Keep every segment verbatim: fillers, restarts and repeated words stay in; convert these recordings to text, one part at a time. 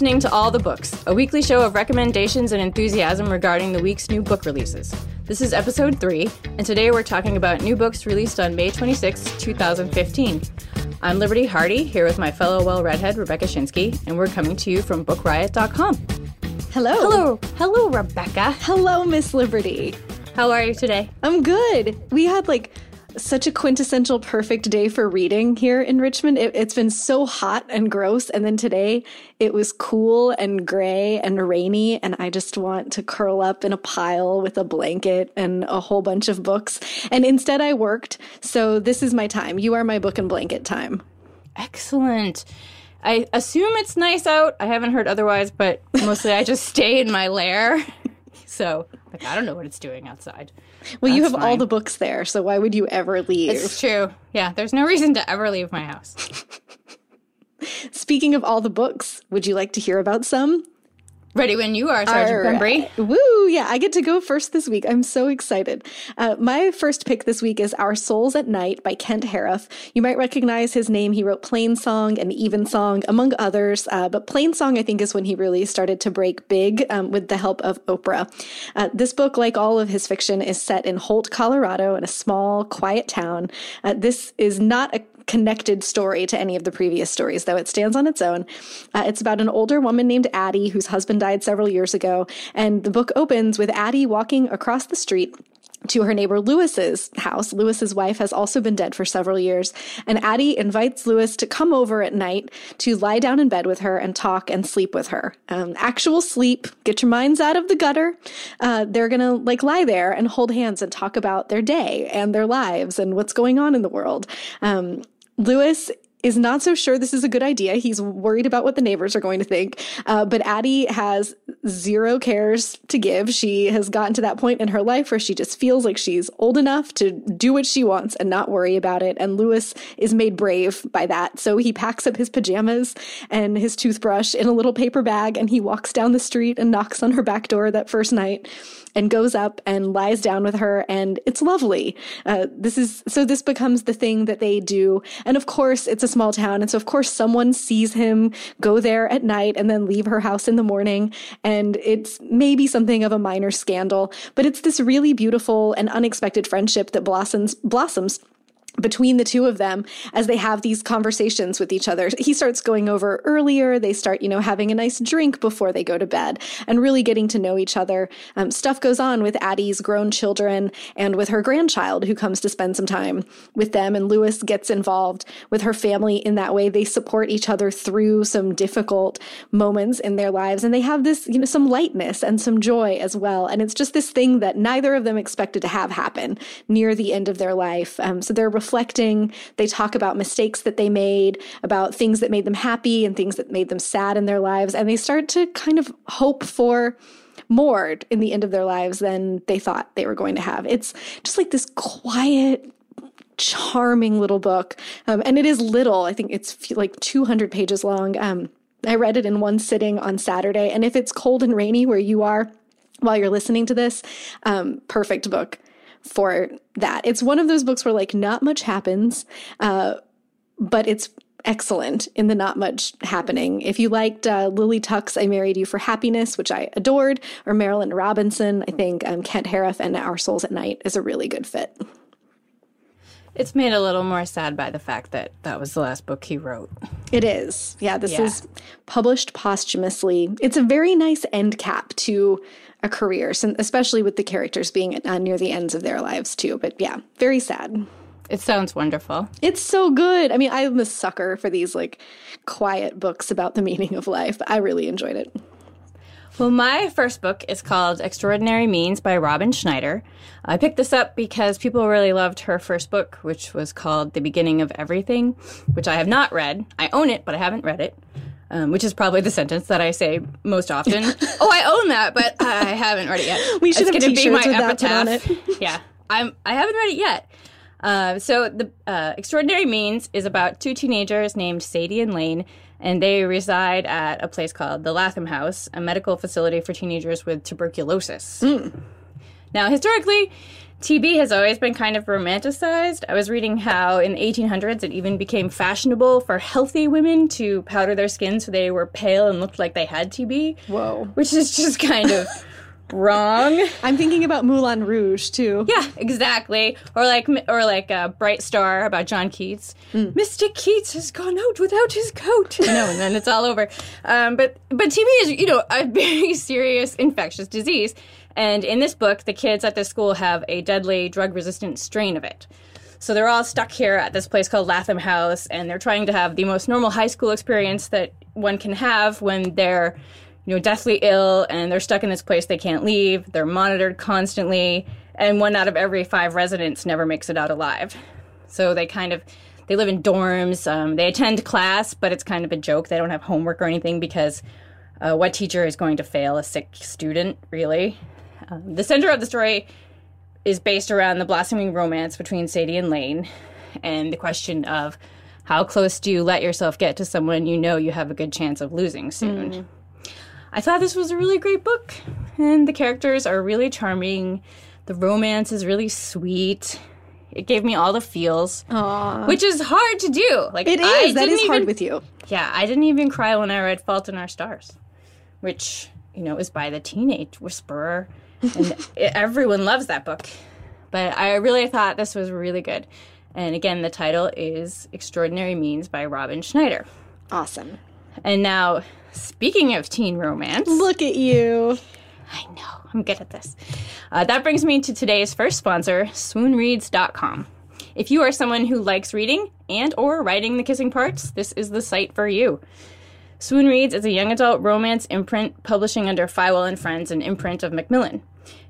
listening to All the Books, a weekly show of recommendations and enthusiasm regarding the week's new book releases. This is episode three, and today we're talking about new books released on May twenty-sixth, two thousand fifteen. I'm Liberty Hardy, here with my fellow well-readhead, Rebecca Shinsky, and we're coming to you from book riot dot com. Hello. Hello. Hello, Rebecca. Hello, Miss Liberty. How are you today? I'm good. We had like such a quintessential perfect day for reading here in Richmond. It, it's been so hot and gross. And then today it was cool and gray and rainy. And I just want to curl up in a pile with a blanket and a whole bunch of books. And instead I worked. So this is my time. You are my book and blanket time. Excellent. I assume it's nice out. I haven't heard otherwise, but mostly I just stay in my lair. So like, I don't know what it's doing outside. Well, That's you have fine. all the books there, so why would you ever leave? It's true. Yeah, there's no reason to ever leave my house. Speaking of all the books, would you like to hear about some? Ready when you are, Sergeant Pembry. Right. Woo, yeah, I get to go first this week. I'm so excited. Uh, my first pick this week is Our Souls at Night by Kent Haruf. You might recognize his name. He wrote Plainsong and Evensong, among others. Uh, but Plainsong, I think, is when he really started to break big um, with the help of Oprah. Uh, this book, like all of his fiction, is set in Holt, Colorado, in a small, quiet town. Uh, this is not a connected story to any of the previous stories, though it stands on its own. Uh, it's about an older woman named Addie, whose husband died several years ago, and the book opens with Addie walking across the street to her neighbor Lewis's house. Lewis's wife has also been dead for several years, and Addie invites Lewis to come over at night to lie down in bed with her and talk and sleep with her. Um, actual sleep. Get your minds out of the gutter. Uh, they're going to like lie there and hold hands and talk about their day and their lives and what's going on in the world. Um, Lewis is not so sure this is a good idea. He's worried about what the neighbors are going to think. Uh, but Addie has zero cares to give. She has gotten to that point in her life where she just feels like she's old enough to do what she wants and not worry about it. And Lewis is made brave by that. So he packs up his pajamas and his toothbrush in a little paper bag, and he walks down the street and knocks on her back door that first night, and goes up and lies down with her, and it's lovely. Uh, this is so this becomes the thing that they do. And of course, it's a small town, and so of course someone sees him go there at night and then leave her house in the morning, and it's maybe something of a minor scandal, but it's this really beautiful and unexpected friendship that blossoms blossoms between the two of them as they have these conversations with each other. He starts going over earlier. They start, you know, having a nice drink before they go to bed and really getting to know each other. Um, stuff goes on with Addie's grown children and with her grandchild who comes to spend some time with them. And Lewis gets involved with her family in that way. They support each other through some difficult moments in their lives. And they have this, you know, some lightness and some joy as well. And it's just this thing that neither of them expected to have happen near the end of their life. Um, so they're reflecting. They talk about mistakes that they made, about things that made them happy and things that made them sad in their lives. And they start to kind of hope for more in the end of their lives than they thought they were going to have. It's just like this quiet, charming little book. Um, and it is little. I think it's like two hundred pages long. Um, I read it in one sitting on Saturday. And if it's cold and rainy where you are while you're listening to this, um, perfect book for that. It's one of those books where like not much happens, uh, but it's excellent in the not much happening. If you liked uh, Lily Tuck's I Married You for Happiness, which I adored, or Marilynne Robinson, I think um, Kent Haruf and Our Souls at Night is a really good fit. It's made a little more sad by the fact that that was the last book he wrote. It is. Yeah, this yeah. is published posthumously. It's a very nice end cap to a career, especially with the characters being uh, near the ends of their lives, too. But yeah, very sad. It sounds wonderful. It's so good. I mean, I'm a sucker for these like quiet books about the meaning of life. I really enjoyed it. Well, my first book is called Extraordinary Means by Robyn Schneider. I picked this up because people really loved her first book, which was called The Beginning of Everything, which I have not read. I own it, but I haven't read it, um, which is probably the sentence that I say most often. Oh, I own that, but I haven't read it yet. We should That's have t-shirts be my with epitaph. That on it. Yeah, I'm, I haven't read it yet. Uh, so the uh, Extraordinary Means is about two teenagers named Sadie and Lane, and they reside at a place called the Latham House, a medical facility for teenagers with tuberculosis. Mm. Now, historically, T B has always been kind of romanticized. I was reading how in the eighteen hundreds it even became fashionable for healthy women to powder their skin so they were pale and looked like they had T B. Whoa. Which is just kind of wrong. I'm thinking about Moulin Rouge, too. Yeah, exactly. Or like or like uh, Bright Star about John Keats. Mm. Mister Keats has gone out without his coat. No, and then it's all over. Um, but, but T B is, you know, a very serious infectious disease. And in this book, the kids at this school have a deadly drug-resistant strain of it. So they're all stuck here at this place called Latham House, and they're trying to have the most normal high school experience that one can have when they're, you know, deathly ill, and they're stuck in this place they can't leave. They're monitored constantly, and one out of every five residents never makes it out alive. So they kind of, they live in dorms. Um, they attend class, but it's kind of a joke. They don't have homework or anything because uh, what teacher is going to fail a sick student, really? Um, the center of the story is based around the blossoming romance between Sadie and Lane and the question of how close do you let yourself get to someone you know you have a good chance of losing soon. Mm. I thought this was a really great book, and the characters are really charming. The romance is really sweet. It gave me all the feels, Aww. Which is hard to do. Like It is. I that is even, hard with you. Yeah, I didn't even cry when I read Fault in Our Stars, which, you know, is by the Teenage Whisperer. And everyone loves that book. But I really thought this was really good. And again, the title is Extraordinary Means by Robyn Schneider. Awesome. And now, speaking of teen romance... Look at you. I know. I'm good at this. Uh, that brings me to today's first sponsor, swoon reads dot com. If you are someone who likes reading and or writing the kissing parts, this is the site for you. Swoon Reads is a young adult romance imprint publishing under Fywell and Friends, an imprint of Macmillan.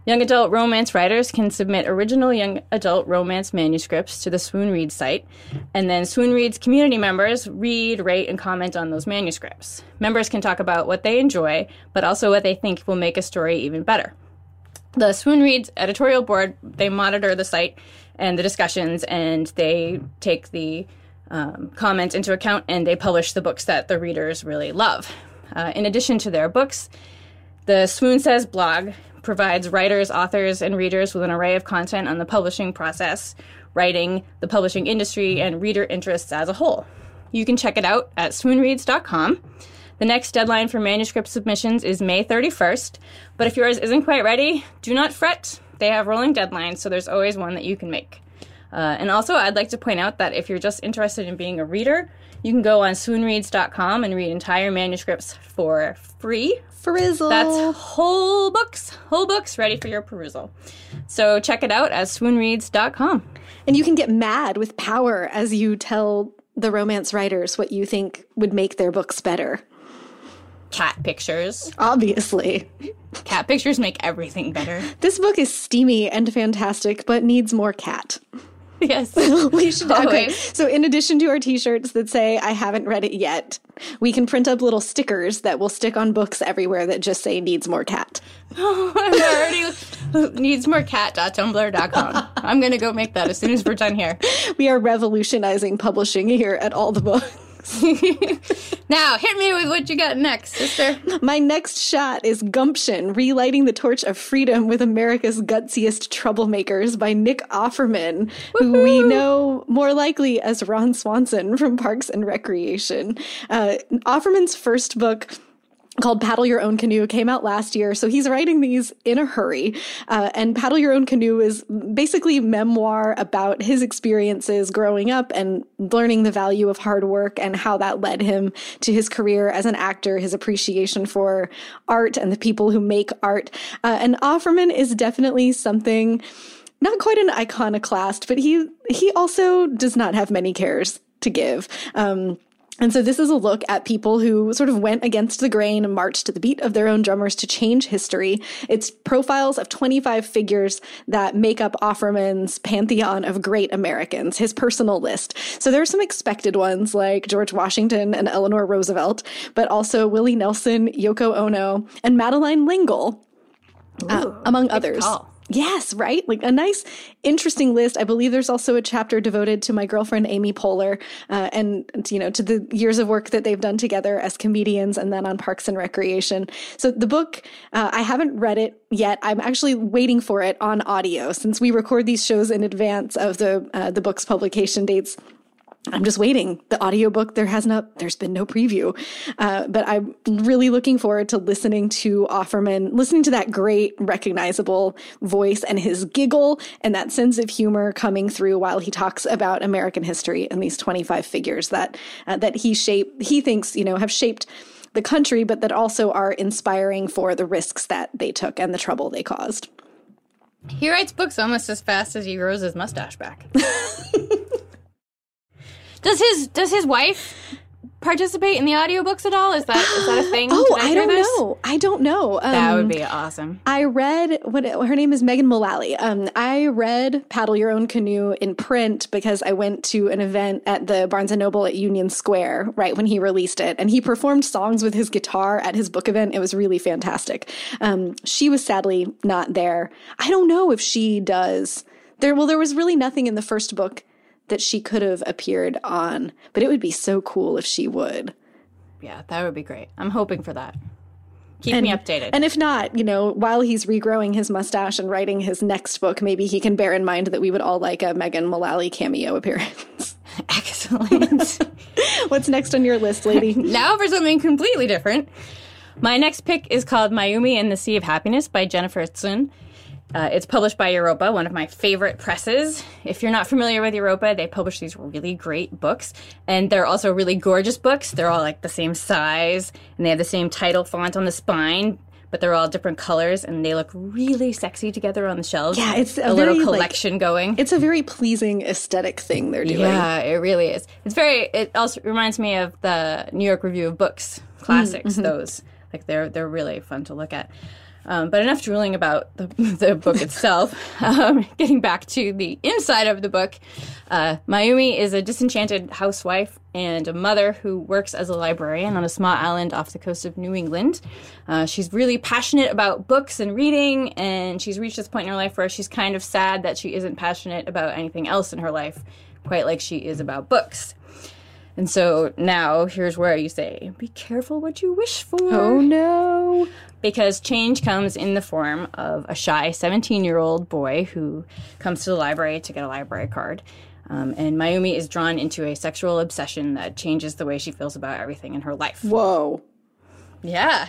Young adult romance writers can submit original young adult romance manuscripts to the Swoon Reads site, and then Swoon Reads community members read, rate, and comment on those manuscripts. Members can talk about what they enjoy, but also what they think will make a story even better. The Swoon Reads editorial board, they monitor the site and the discussions, and they take the Um, comments into account, and they publish the books that the readers really love. Uh, in addition to their books, the Swoon Says blog provides writers, authors, and readers with an array of content on the publishing process, writing, the publishing industry, and reader interests as a whole. You can check it out at swoon reads dot com. The next deadline for manuscript submissions is May thirty-first, but if yours isn't quite ready, do not fret. They have rolling deadlines, so there's always one that you can make. Uh, and also, I'd like to point out that if you're just interested in being a reader, you can go on swoon reads dot com and read entire manuscripts for free. Frizzle. That's whole books, whole books ready for your perusal. So check it out at swoon reads dot com. And you can get mad with power as you tell the romance writers what you think would make their books better. Cat pictures. Obviously. Cat pictures make everything better. This book is steamy and fantastic, but needs more cat. Yes. We should. Okay. So in addition to our t-shirts that say, I haven't read it yet, we can print up little stickers that will stick on books everywhere that just say needs more cat. Oh, I'm already needs more cat dot tumblr dot com. I'm going to go make that as soon as we're done here. We are revolutionizing publishing here at All the Books. Now, hit me with what you got next, sister. My next shot is Gumption, Relighting the Torch of Freedom with America's Gutsiest Troublemakers by Nick Offerman, Woohoo! Who we know more likely as Ron Swanson from Parks and Recreation. Uh, Offerman's first book, called Paddle Your Own Canoe, came out last year, so he's writing these in a hurry. Uh, and Paddle Your Own Canoe is basically memoir about his experiences growing up and learning the value of hard work and how that led him to his career as an actor, his appreciation for art and the people who make art. Uh, and Offerman is definitely something, not quite an iconoclast, but he he also does not have many cares to give. Um And so this is a look at people who sort of went against the grain and marched to the beat of their own drummers to change history. It's profiles of twenty-five figures that make up Offerman's pantheon of great Americans, his personal list. So there are some expected ones like George Washington and Eleanor Roosevelt, but also Willie Nelson, Yoko Ono, and Madeline L'Engle, uh, among others. Call. Yes, right? Like a nice, interesting list. I believe there's also a chapter devoted to my girlfriend, Amy Poehler, uh, and, you know, to the years of work that they've done together as comedians and then on Parks and Recreation. So the book, uh, I haven't read it yet. I'm actually waiting for it on audio since we record these shows in advance of the uh, the book's publication dates. I'm just waiting. The audiobook, there has not, there's been no preview. Uh, but I'm really looking forward to listening to Offerman, listening to that great recognizable voice and his giggle and that sense of humor coming through while he talks about American history and these twenty-five figures that, uh, that he shaped, he thinks, you know, have shaped the country, but that also are inspiring for the risks that they took and the trouble they caused. He writes books almost as fast as he grows his mustache back. Does his does his wife participate in the audiobooks at all? Is that is that a thing? Oh, I, I don't this? know. I don't know. Um, that would be awesome. I read what her name is, Megan Mullally. Um, I read Paddle Your Own Canoe in print because I went to an event at the Barnes and Noble at Union Square right when he released it, and he performed songs with his guitar at his book event. It was really fantastic. Um, she was sadly not there. I don't know if she does. There, well, there was really nothing in the first book that she could have appeared on, but it would be so cool if she would. Yeah, that would be great. I'm hoping for that. Keep and, me updated. And if not, you know, while he's regrowing his mustache and writing his next book, maybe he can bear in mind that we would all like a Megan Mullally cameo appearance. Excellent. What's next on your list, lady? Now for something completely different. My next pick is called Mayumi and the Sea of Happiness by Jennifer Tseng. Uh, it's published by Europa, one of my favorite presses. If you're not familiar with Europa, they publish these really great books. And they're also really gorgeous books. They're all like the same size and they have the same title font on the spine, but they're all different colors and they look really sexy together on the shelves. Yeah, it's a, a very, little collection like, going. It's a very pleasing aesthetic thing they're doing. Yeah, it really is. It's very, it also reminds me of the New York Review of Books classics, mm-hmm. those. Like they're they're really fun to look at. Um, but enough drooling about the, the book itself. Um, getting back to the inside of the book, uh, Mayumi is a disenchanted housewife and a mother who works as a librarian on a small island off the coast of New England. Uh, she's really passionate about books and reading, and she's reached this point in her life where she's kind of sad that she isn't passionate about anything else in her life, quite like she is about books. And so now here's where you say, be careful what you wish for. Oh, no. Because change comes in the form of a shy seventeen-year-old boy who comes to the library to get a library card. Um, and Mayumi is drawn into a sexual obsession that changes the way she feels about everything in her life. Whoa. Yeah.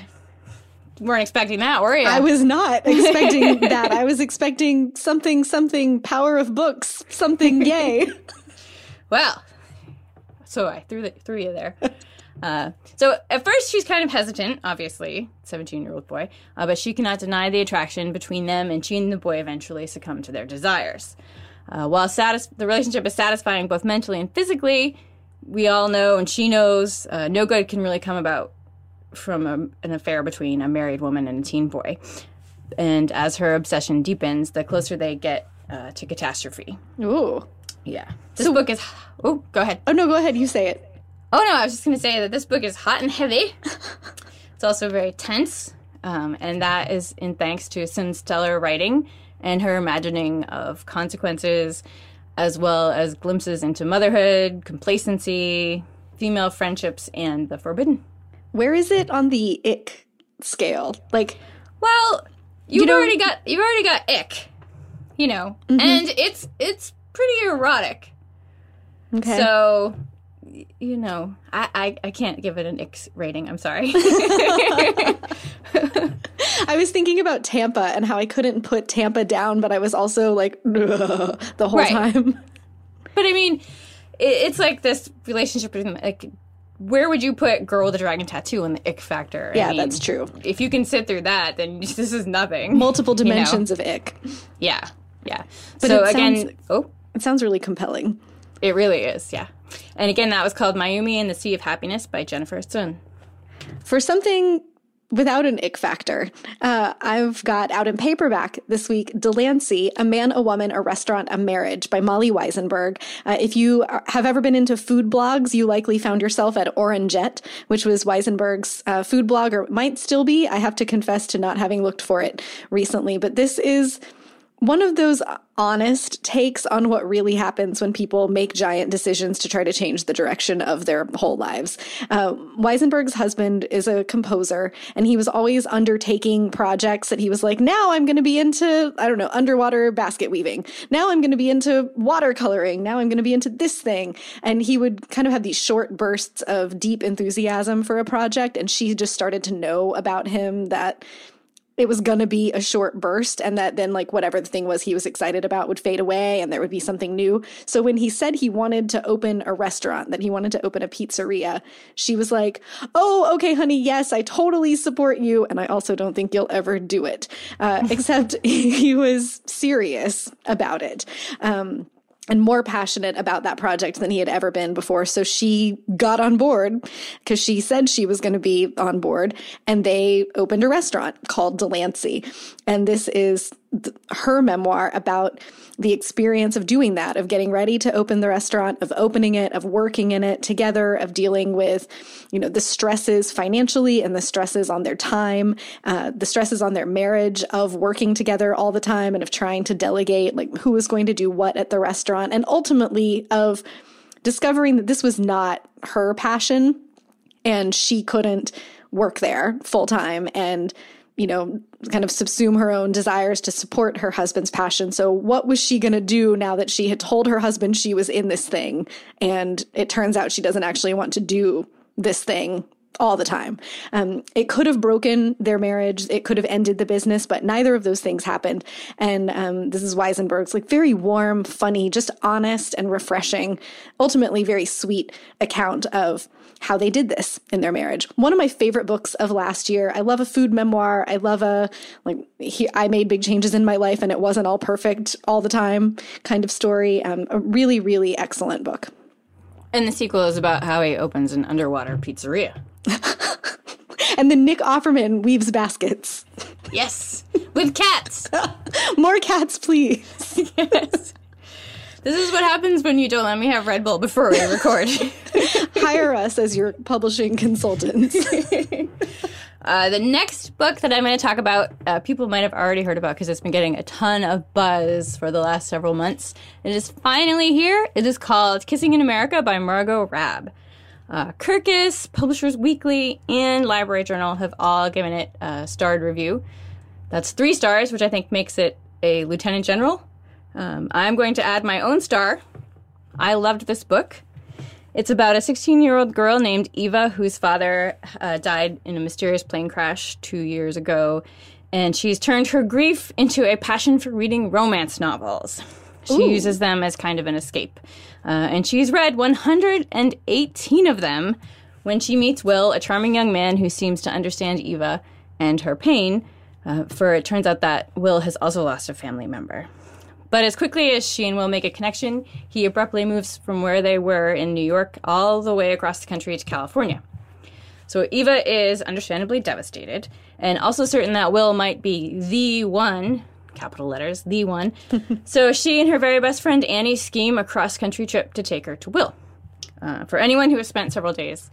You weren't expecting that, were you? I was not expecting that. I was expecting something, something, power of books, something, yay. Well... So I threw, the, threw you there. Uh, so at first she's kind of hesitant, obviously, seventeen-year-old boy, uh, but she cannot deny the attraction between them, and she and the boy eventually succumb to their desires. Uh, while satis- the relationship is satisfying both mentally and physically, we all know, and she knows, uh, no good can really come about from a, an affair between a married woman and a teen boy. And as her obsession deepens, the closer they get uh, to catastrophe. Ooh. Yeah. This so, book is... Oh, go ahead. Oh, no, go ahead. You say it. Oh, no, I was just going to say that this book is hot and heavy. It's also very tense, um, and that is in thanks to Tsen's stellar writing and her imagining of consequences, as well as glimpses into motherhood, complacency, female friendships, and the forbidden. Where is it on the ick scale? Like, well, you've you know, already got you've already got ick, you know, mm-hmm. and it's it's. pretty erotic. Okay. So, you know, I, I, I can't give it an X rating. I'm sorry. I was thinking about Tampa and how I couldn't put Tampa down, but I was also like, the whole right. time. But I mean, it, it's like this relationship between, like, where would you put Girl with a Dragon Tattoo on the ick factor? Yeah, I mean, that's true. If you can sit through that, then this is nothing. Multiple dimensions you know? of ick. Yeah, yeah. But so again, sounds- oh. It sounds really compelling. It really is, yeah. And again, that was called Mayumi and the Sea of Happiness by Jennifer Tseng. For something without an ick factor, uh, I've got out in paperback this week, Delancey, A Man, a Woman, a Restaurant, a Marriage by Molly Weisenberg. Uh, if you have ever been into food blogs, you likely found yourself at Orangette, which was Weisenberg's uh, food blog, or might still be. I have to confess to not having looked for it recently, but this is... One of those honest takes on what really happens when people make giant decisions to try to change the direction of their whole lives. Uh, Weisenberg's husband is a composer, and he was always undertaking projects that he was like, now I'm going to be into, I don't know, underwater basket weaving. Now I'm going to be into watercoloring. Now I'm going to be into this thing. And he would kind of have these short bursts of deep enthusiasm for a project, and she just started to know about him that it was going to be a short burst, and that then like whatever the thing was he was excited about would fade away and there would be something new. So when he said he wanted to open a restaurant, that he wanted to open a pizzeria, she was like, oh, okay, honey, yes, I totally support you. And I also don't think you'll ever do it, uh, except he was serious about it. Um, and more passionate about that project than he had ever been before. So she got on board because she said she was going to be on board, and they opened a restaurant called Delancey. And this is th- her memoir about the experience of doing that, of getting ready to open the restaurant, of opening it, of working in it together, of dealing with, you know, the stresses financially and the stresses on their time, uh, the stresses on their marriage of working together all the time and of trying to delegate, like who was going to do what at the restaurant, and ultimately of discovering that this was not her passion and she couldn't work there full time and, you know, kind of subsume her own desires to support her husband's passion. So what was she going to do now that she had told her husband she was in this thing? And it turns out she doesn't actually want to do this thing all the time. Um, it could have broken their marriage. It could have ended the business, but neither of those things happened. And um, this is Weisenberg's like very warm, funny, just honest and refreshing, ultimately very sweet account of how they did this in their marriage. One of my favorite books of last year. I love a food memoir. I love a, like, he, I made big changes in my life and it wasn't all perfect all the time kind of story. Um, a really, really excellent book. And the sequel is about how he opens an underwater pizzeria. And then Nick Offerman weaves baskets. Yes. With cats. More cats, please. Yes. This is what happens when you don't let me have Red Bull before we record. Hire us as your publishing consultants. uh, the next book that I'm going to talk about, uh, people might have already heard about because it's been getting a ton of buzz for the last several months. It is finally here. It is called Kissing in America by Margot Raab. Uh, Kirkus, Publishers Weekly, and Library Journal have all given it a starred review. That's three stars, which I think makes it a lieutenant general. Um, I'm going to add my own star. I loved this book. It's about a sixteen-year-old girl named Eva whose father uh, died in a mysterious plane crash two years ago, and she's turned her grief into a passion for reading romance novels. She Ooh. uses them as kind of an escape. Uh, and she's read one hundred eighteen of them when she meets Will, a charming young man who seems to understand Eva and her pain, uh, for it turns out that Will has also lost a family member. But as quickly as she and Will make a connection, he abruptly moves from where they were in New York all the way across the country to California. So Eva is understandably devastated and also certain that Will might be the one, capital letters, the one. So she and her very best friend Annie scheme a cross-country trip to take her to Will. Uh, for anyone who has spent several days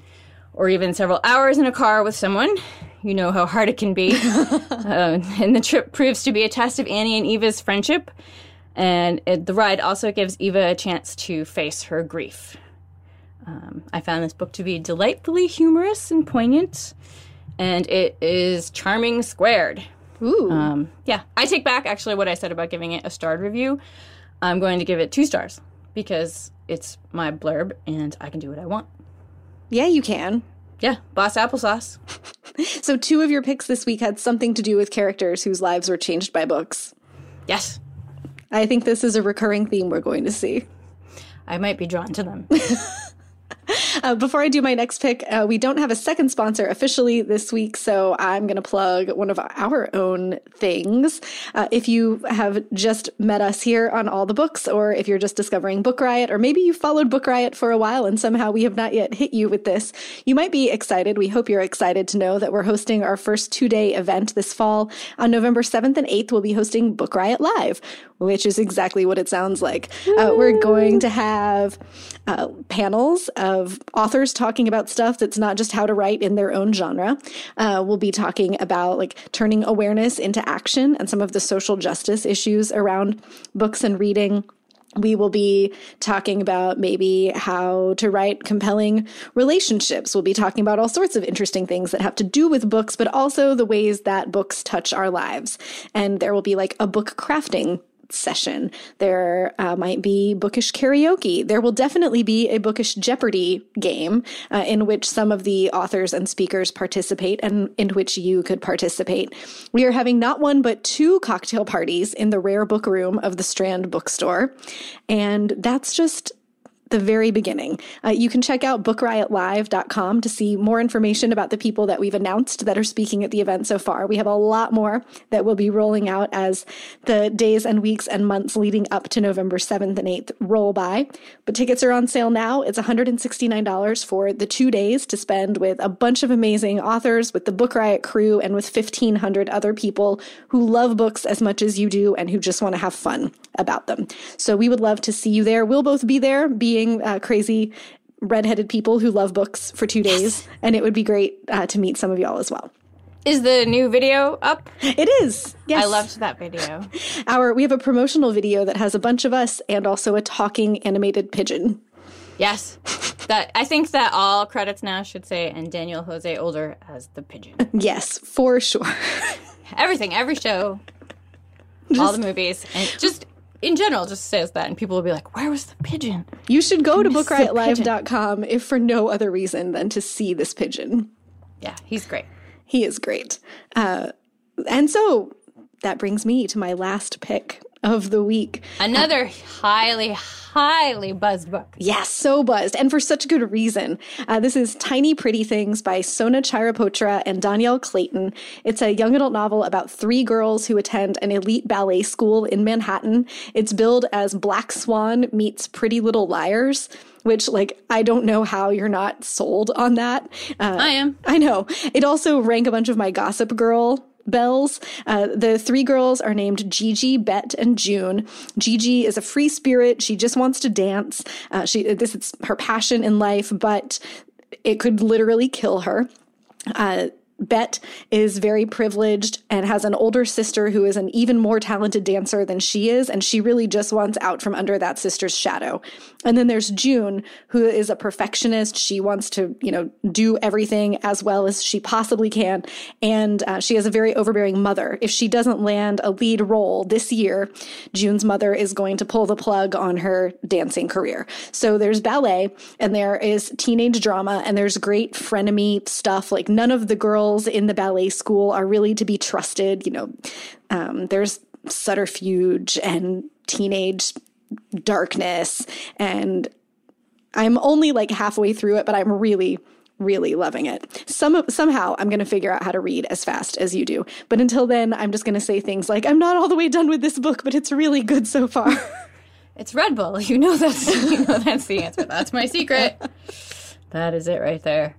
or even several hours in a car with someone, you know how hard it can be. uh, and the trip proves to be a test of Annie and Eva's friendship. And it, the ride also gives Eva a chance to face her grief. Um, I found this book to be delightfully humorous and poignant, and it is charming squared. Ooh. Um, yeah, I take back actually what I said about giving it a starred review. I'm going to give it two stars because it's my blurb and I can do what I want. Yeah, you can. Yeah, boss applesauce. So two of your picks this week had something to do with characters whose lives were changed by books. Yes. I think this is a recurring theme we're going to see. I might be drawn to them. uh, before I do my next pick, uh, we don't have a second sponsor officially this week, so I'm going to plug one of our own things. Uh, if you have just met us here on All the Books, or if you're just discovering Book Riot, or maybe you followed Book Riot for a while and somehow we have not yet hit you with this, you might be excited. We hope you're excited to know that we're hosting our first two-day event this fall. On November seventh and eighth, we'll be hosting Book Riot Live, which is exactly what it sounds like. Uh, we're going to have uh, panels of authors talking about stuff that's not just how to write in their own genre. Uh, we'll be talking about like turning awareness into action and some of the social justice issues around books and reading. We will be talking about maybe how to write compelling relationships. We'll be talking about all sorts of interesting things that have to do with books, but also the ways that books touch our lives. And there will be like a book crafting session. There uh, might be bookish karaoke. There will definitely be a bookish Jeopardy game uh, in which some of the authors and speakers participate and in which you could participate. We are having not one, but two cocktail parties in the Rare Book Room of the Strand Bookstore. And that's just the very beginning. Uh, you can check out book riot live dot com to see more information about the people that we've announced that are speaking at the event so far. We have a lot more that will be rolling out as the days and weeks and months leading up to November seventh and eighth roll by. But tickets are on sale now. It's one hundred sixty-nine dollars for the two days to spend with a bunch of amazing authors, with the Book Riot crew, and with fifteen hundred other people who love books as much as you do and who just want to have fun about them. So we would love to see you there. We'll both be there, be Uh, crazy redheaded people who love books for two days, yes. And it would be great uh, to meet some of y'all as well. Is the new video up? It is. Yes, I loved that video. Our we have a promotional video that has a bunch of us and also a talking animated pigeon. Yes, that I think that all credits now should say and Daniel Jose Older as the pigeon. Yes, for sure. Everything, every show, just, all the movies, and just. In general, just says that, and people will be like, where was the pigeon? You should go to book riot live dot com if for no other reason than to see this pigeon. Yeah, he's great. He is great. Uh, and so that brings me to my last pick of the week. Another uh, highly, highly buzzed book. Yes, yeah, so buzzed, and for such good reason. Uh, this is Tiny Pretty Things by Sona Charaipotra and Dhonielle Clayton. It's a young adult novel about three girls who attend an elite ballet school in Manhattan. It's billed as Black Swan meets Pretty Little Liars, which, like, I don't know how you're not sold on that. Uh, I am. I know. It also rang a bunch of my Gossip Girl bells. Uh, the three girls are named Gigi, Bette, and June. Gigi is a free spirit. She just wants to dance. Uh, she this is her passion in life, but it could literally kill her. Uh, Bette is very privileged and has an older sister who is an even more talented dancer than she is, and she really just wants out from under that sister's shadow. And then there's June, who is a perfectionist. She wants to, you know, do everything as well as she possibly can, and uh, she has a very overbearing mother. If she doesn't land a lead role this year, June's mother is going to pull the plug on her dancing career. So there's ballet, and there is teenage drama, and there's great frenemy stuff. Like, none of the girls in the ballet school are really to be trusted. You know, um, there's subterfuge and teenage darkness, and I'm only like halfway through it, but I'm really, really loving it. Some somehow I'm going to figure out how to read as fast as you do. But until then, I'm just going to say things like, I'm not all the way done with this book, but it's really good so far. It's Red Bull. You know that's you know that's the answer. That's my secret. That is it right there.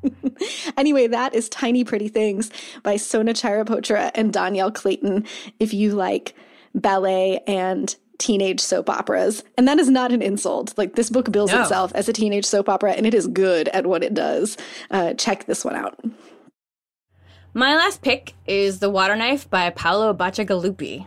Anyway, that is Tiny Pretty Things by Sona Charaipotra and Dhonielle Clayton, if you like ballet and teenage soap operas. And that is not an insult. Like, this book bills no. itself as a teenage soap opera, and it is good at what it does. Uh, check this one out. My last pick is The Water Knife by Paolo Bacigalupi,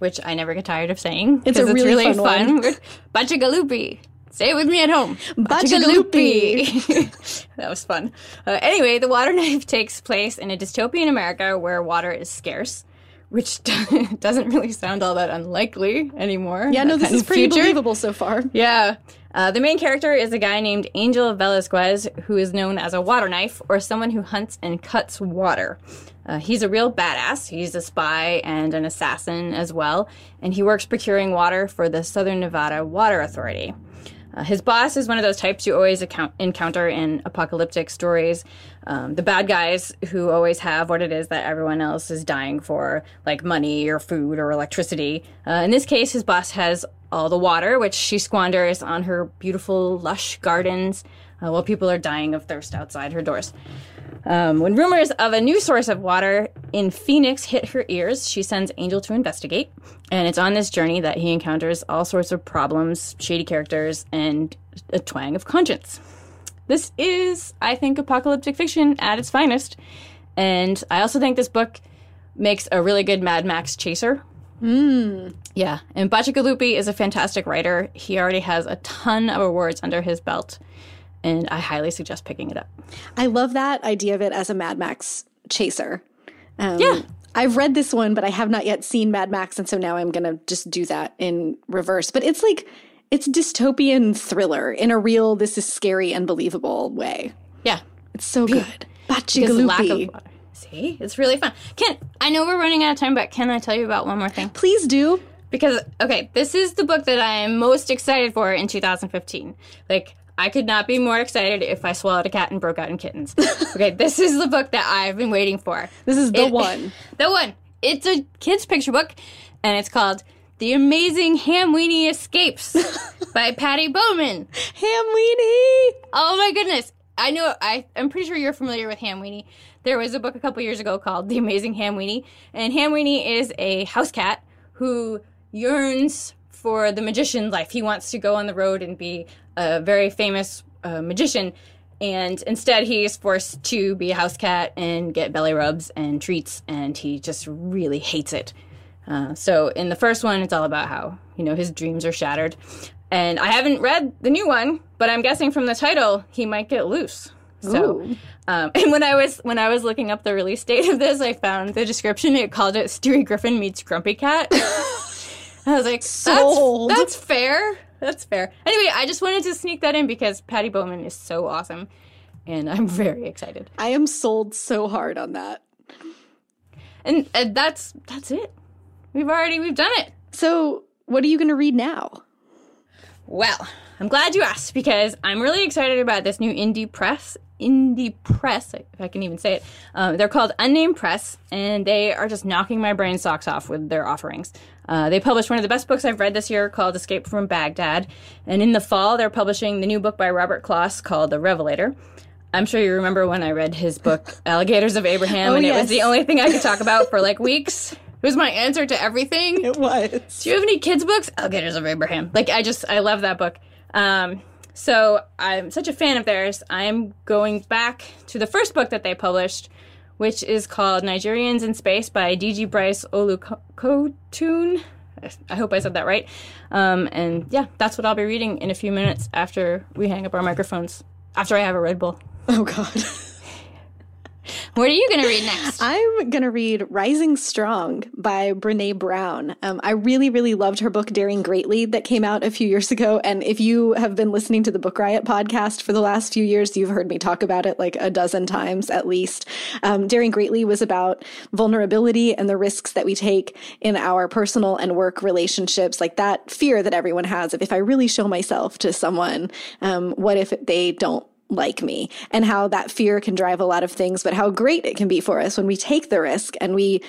which I never get tired of saying. It's a really, it's really fun, fun word. Bacigalupi. Say it with me at home. Bacigalupi. That was fun. Uh, anyway, The Water Knife takes place in a dystopian America where water is scarce, which doesn't really sound all that unlikely anymore. Yeah, no, this is pretty future. believable so far. Yeah. Uh, the main character is a guy named Angel Velasquez, who is known as a water knife, or someone who hunts and cuts water. Uh, he's a real badass. He's a spy and an assassin as well, and he works procuring water for the Southern Nevada Water Authority. Uh, his boss is one of those types you always account- encounter in apocalyptic stories. Um, the bad guys who always have what it is that everyone else is dying for, like money or food or electricity. Uh, in this case, his boss has all the water, which she squanders on her beautiful, lush gardens uh, while people are dying of thirst outside her doors. Um, when rumors of a new source of water in Phoenix hit her ears, she sends Angel to investigate. And it's on this journey that he encounters all sorts of problems, shady characters, and a twang of conscience. This is, I think, apocalyptic fiction at its finest. And I also think this book makes a really good Mad Max chaser. Mm. Yeah. And Bacigalupi is a fantastic writer. He already has a ton of awards under his belt. And I highly suggest picking it up. I love that idea of it as a Mad Max chaser. Um, yeah. I've read this one, but I have not yet seen Mad Max. And so now I'm going to just do that in reverse. But it's like, it's dystopian thriller in a real, this is scary and believable way. Yeah. It's so good. Bacigalupi. See, it's really fun. Can I know we're running out of time, but can I tell you about one more thing? Please do. Because, okay, this is the book that I am most excited for in two thousand fifteen. Like, I could not be more excited if I swallowed a cat and broke out in kittens. Okay, this is the book that I've been waiting for. This is the it, one. The one. It's a kid's picture book, and it's called The Amazing Ham Weenie Escapes by Patty Bowman. Ham Weenie! Oh, my goodness. I know, I, I'm pretty sure you're familiar with Ham Weenie. There was a book a couple years ago called The Amazing Ham Weenie, and Ham Weenie is a house cat who yearns for the magician life. He wants to go on the road and be a very famous uh, magician, and instead he is forced to be a house cat and get belly rubs and treats, and he just really hates it. Uh, so in the first one, it's all about how, you know, his dreams are shattered. And I haven't read the new one, but I'm guessing from the title, he might get loose. So, um, and when I was when I was looking up the release date of this, I found the description. It called it Stewie Griffin meets Grumpy Cat. I was like, sold. That's, that's fair. That's fair. Anyway, I just wanted to sneak that in because Patty Bowman is so awesome, and I'm very excited. I am sold so hard on that. And, and that's that's it. We've already we've done it. So, what are you going to read now? Well, I'm glad you asked because I'm really excited about this new indie press. Indie press, if I can even say it. Um, they're called Unnamed Press, and they are just knocking my brain socks off with their offerings. Uh, they published one of the best books I've read this year called Escape from Baghdad. And in the fall, they're publishing the new book by Robert Kloss called The Revelator. I'm sure you remember when I read his book, Alligators of Abraham, oh, and yes. It was the only thing I could talk about for like weeks. It was my answer to everything. It was. Do you have any kids' books? Alligators of Abraham. Like, I just, I love that book. Um, so I'm such a fan of theirs. I'm going back to the first book that they published, which is called Nigerians in Space by Gigi Bryce Olukotun. I hope I said that right. Um, and yeah, that's what I'll be reading in a few minutes after we hang up our microphones, after I have a Red Bull. Oh, God. What are you going to read next? I'm going to read Rising Strong by Brené Brown. Um, I really, really loved her book, Daring Greatly, that came out a few years ago. And if you have been listening to the Book Riot podcast for the last few years, you've heard me talk about it like a dozen times at least. Um, Daring Greatly was about vulnerability and the risks that we take in our personal and work relationships, like that fear that everyone has of if I really show myself to someone, um, what if they don't like me, and how that fear can drive a lot of things, but how great it can be for us when we take the risk and we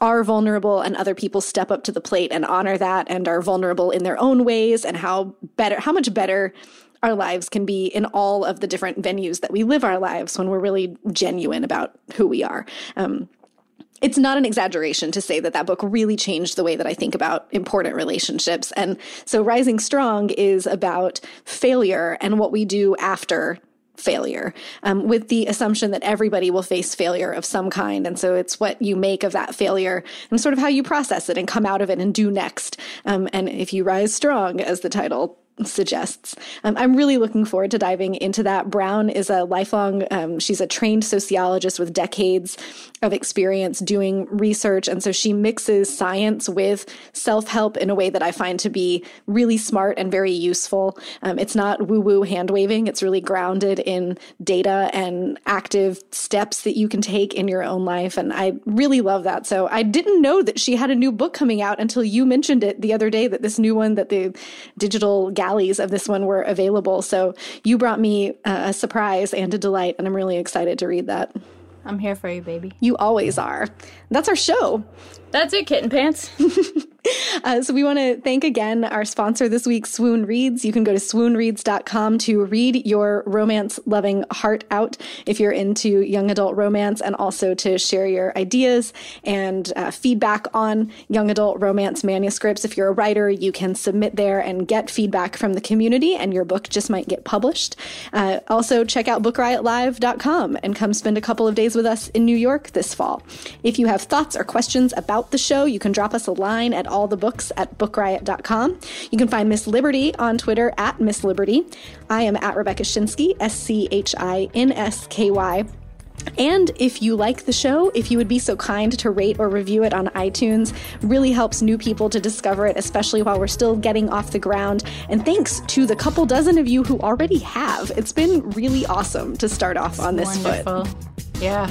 are vulnerable and other people step up to the plate and honor that and are vulnerable in their own ways, and how better, how much better our lives can be in all of the different venues that we live our lives when we're really genuine about who we are. Um, It's not an exaggeration to say that that book really changed the way that I think about important relationships. And so Rising Strong is about failure and what we do after failure, um, with the assumption that everybody will face failure of some kind. And so it's what you make of that failure and sort of how you process it and come out of it and do next. Um, and if you rise strong, as the title suggests. Um, I'm really looking forward to diving into that. Brown is a lifelong, um, she's a trained sociologist with decades of experience doing research. And so she mixes science with self-help in a way that I find to be really smart and very useful. Um, it's not woo-woo hand-waving. It's really grounded in data and active steps that you can take in your own life. And I really love that. So I didn't know that she had a new book coming out until you mentioned it the other day, that this new one, that the digital gallery Alleys of this one were available. So you brought me a surprise and a delight, and I'm really excited to read that. I'm here for you, baby. You always are. That's our show. That's it, kitten pants. Uh, so we want to thank again our sponsor this week, Swoon Reads. You can go to swoon reads dot com to read your romance-loving heart out if you're into young adult romance, and also to share your ideas and uh, feedback on young adult romance manuscripts. If you're a writer, you can submit there and get feedback from the community, and your book just might get published. Uh, also, check out book riot live dot com and come spend a couple of days with us in New York this fall. If you have thoughts or questions about the show, you can drop us a line at all the books at book riot dot com. You can find Miss Liberty on Twitter at Miss Liberty. I am at Rebecca Shinsky, S C H I N S K Y. And if you like the show, if you would be so kind to rate or review it on iTunes, really helps new people to discover it, especially while we're still getting off the ground. And thanks to the couple dozen of you who already have. It's been really awesome to start off on this wonderful foot. Yeah.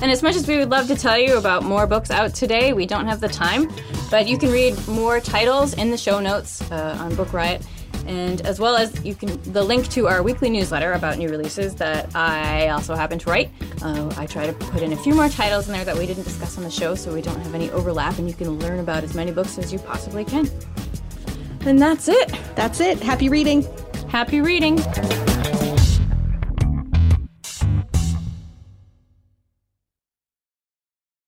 And as much as we would love to tell you about more books out today, we don't have the time. But you can read more titles in the show notes uh, on Book Riot. And as well as you can, the link to our weekly newsletter about new releases that I also happen to write. Uh, I try to put in a few more titles in there that we didn't discuss on the show, so we don't have any overlap, and you can learn about as many books as you possibly can. And that's it. That's it. Happy reading. Happy reading.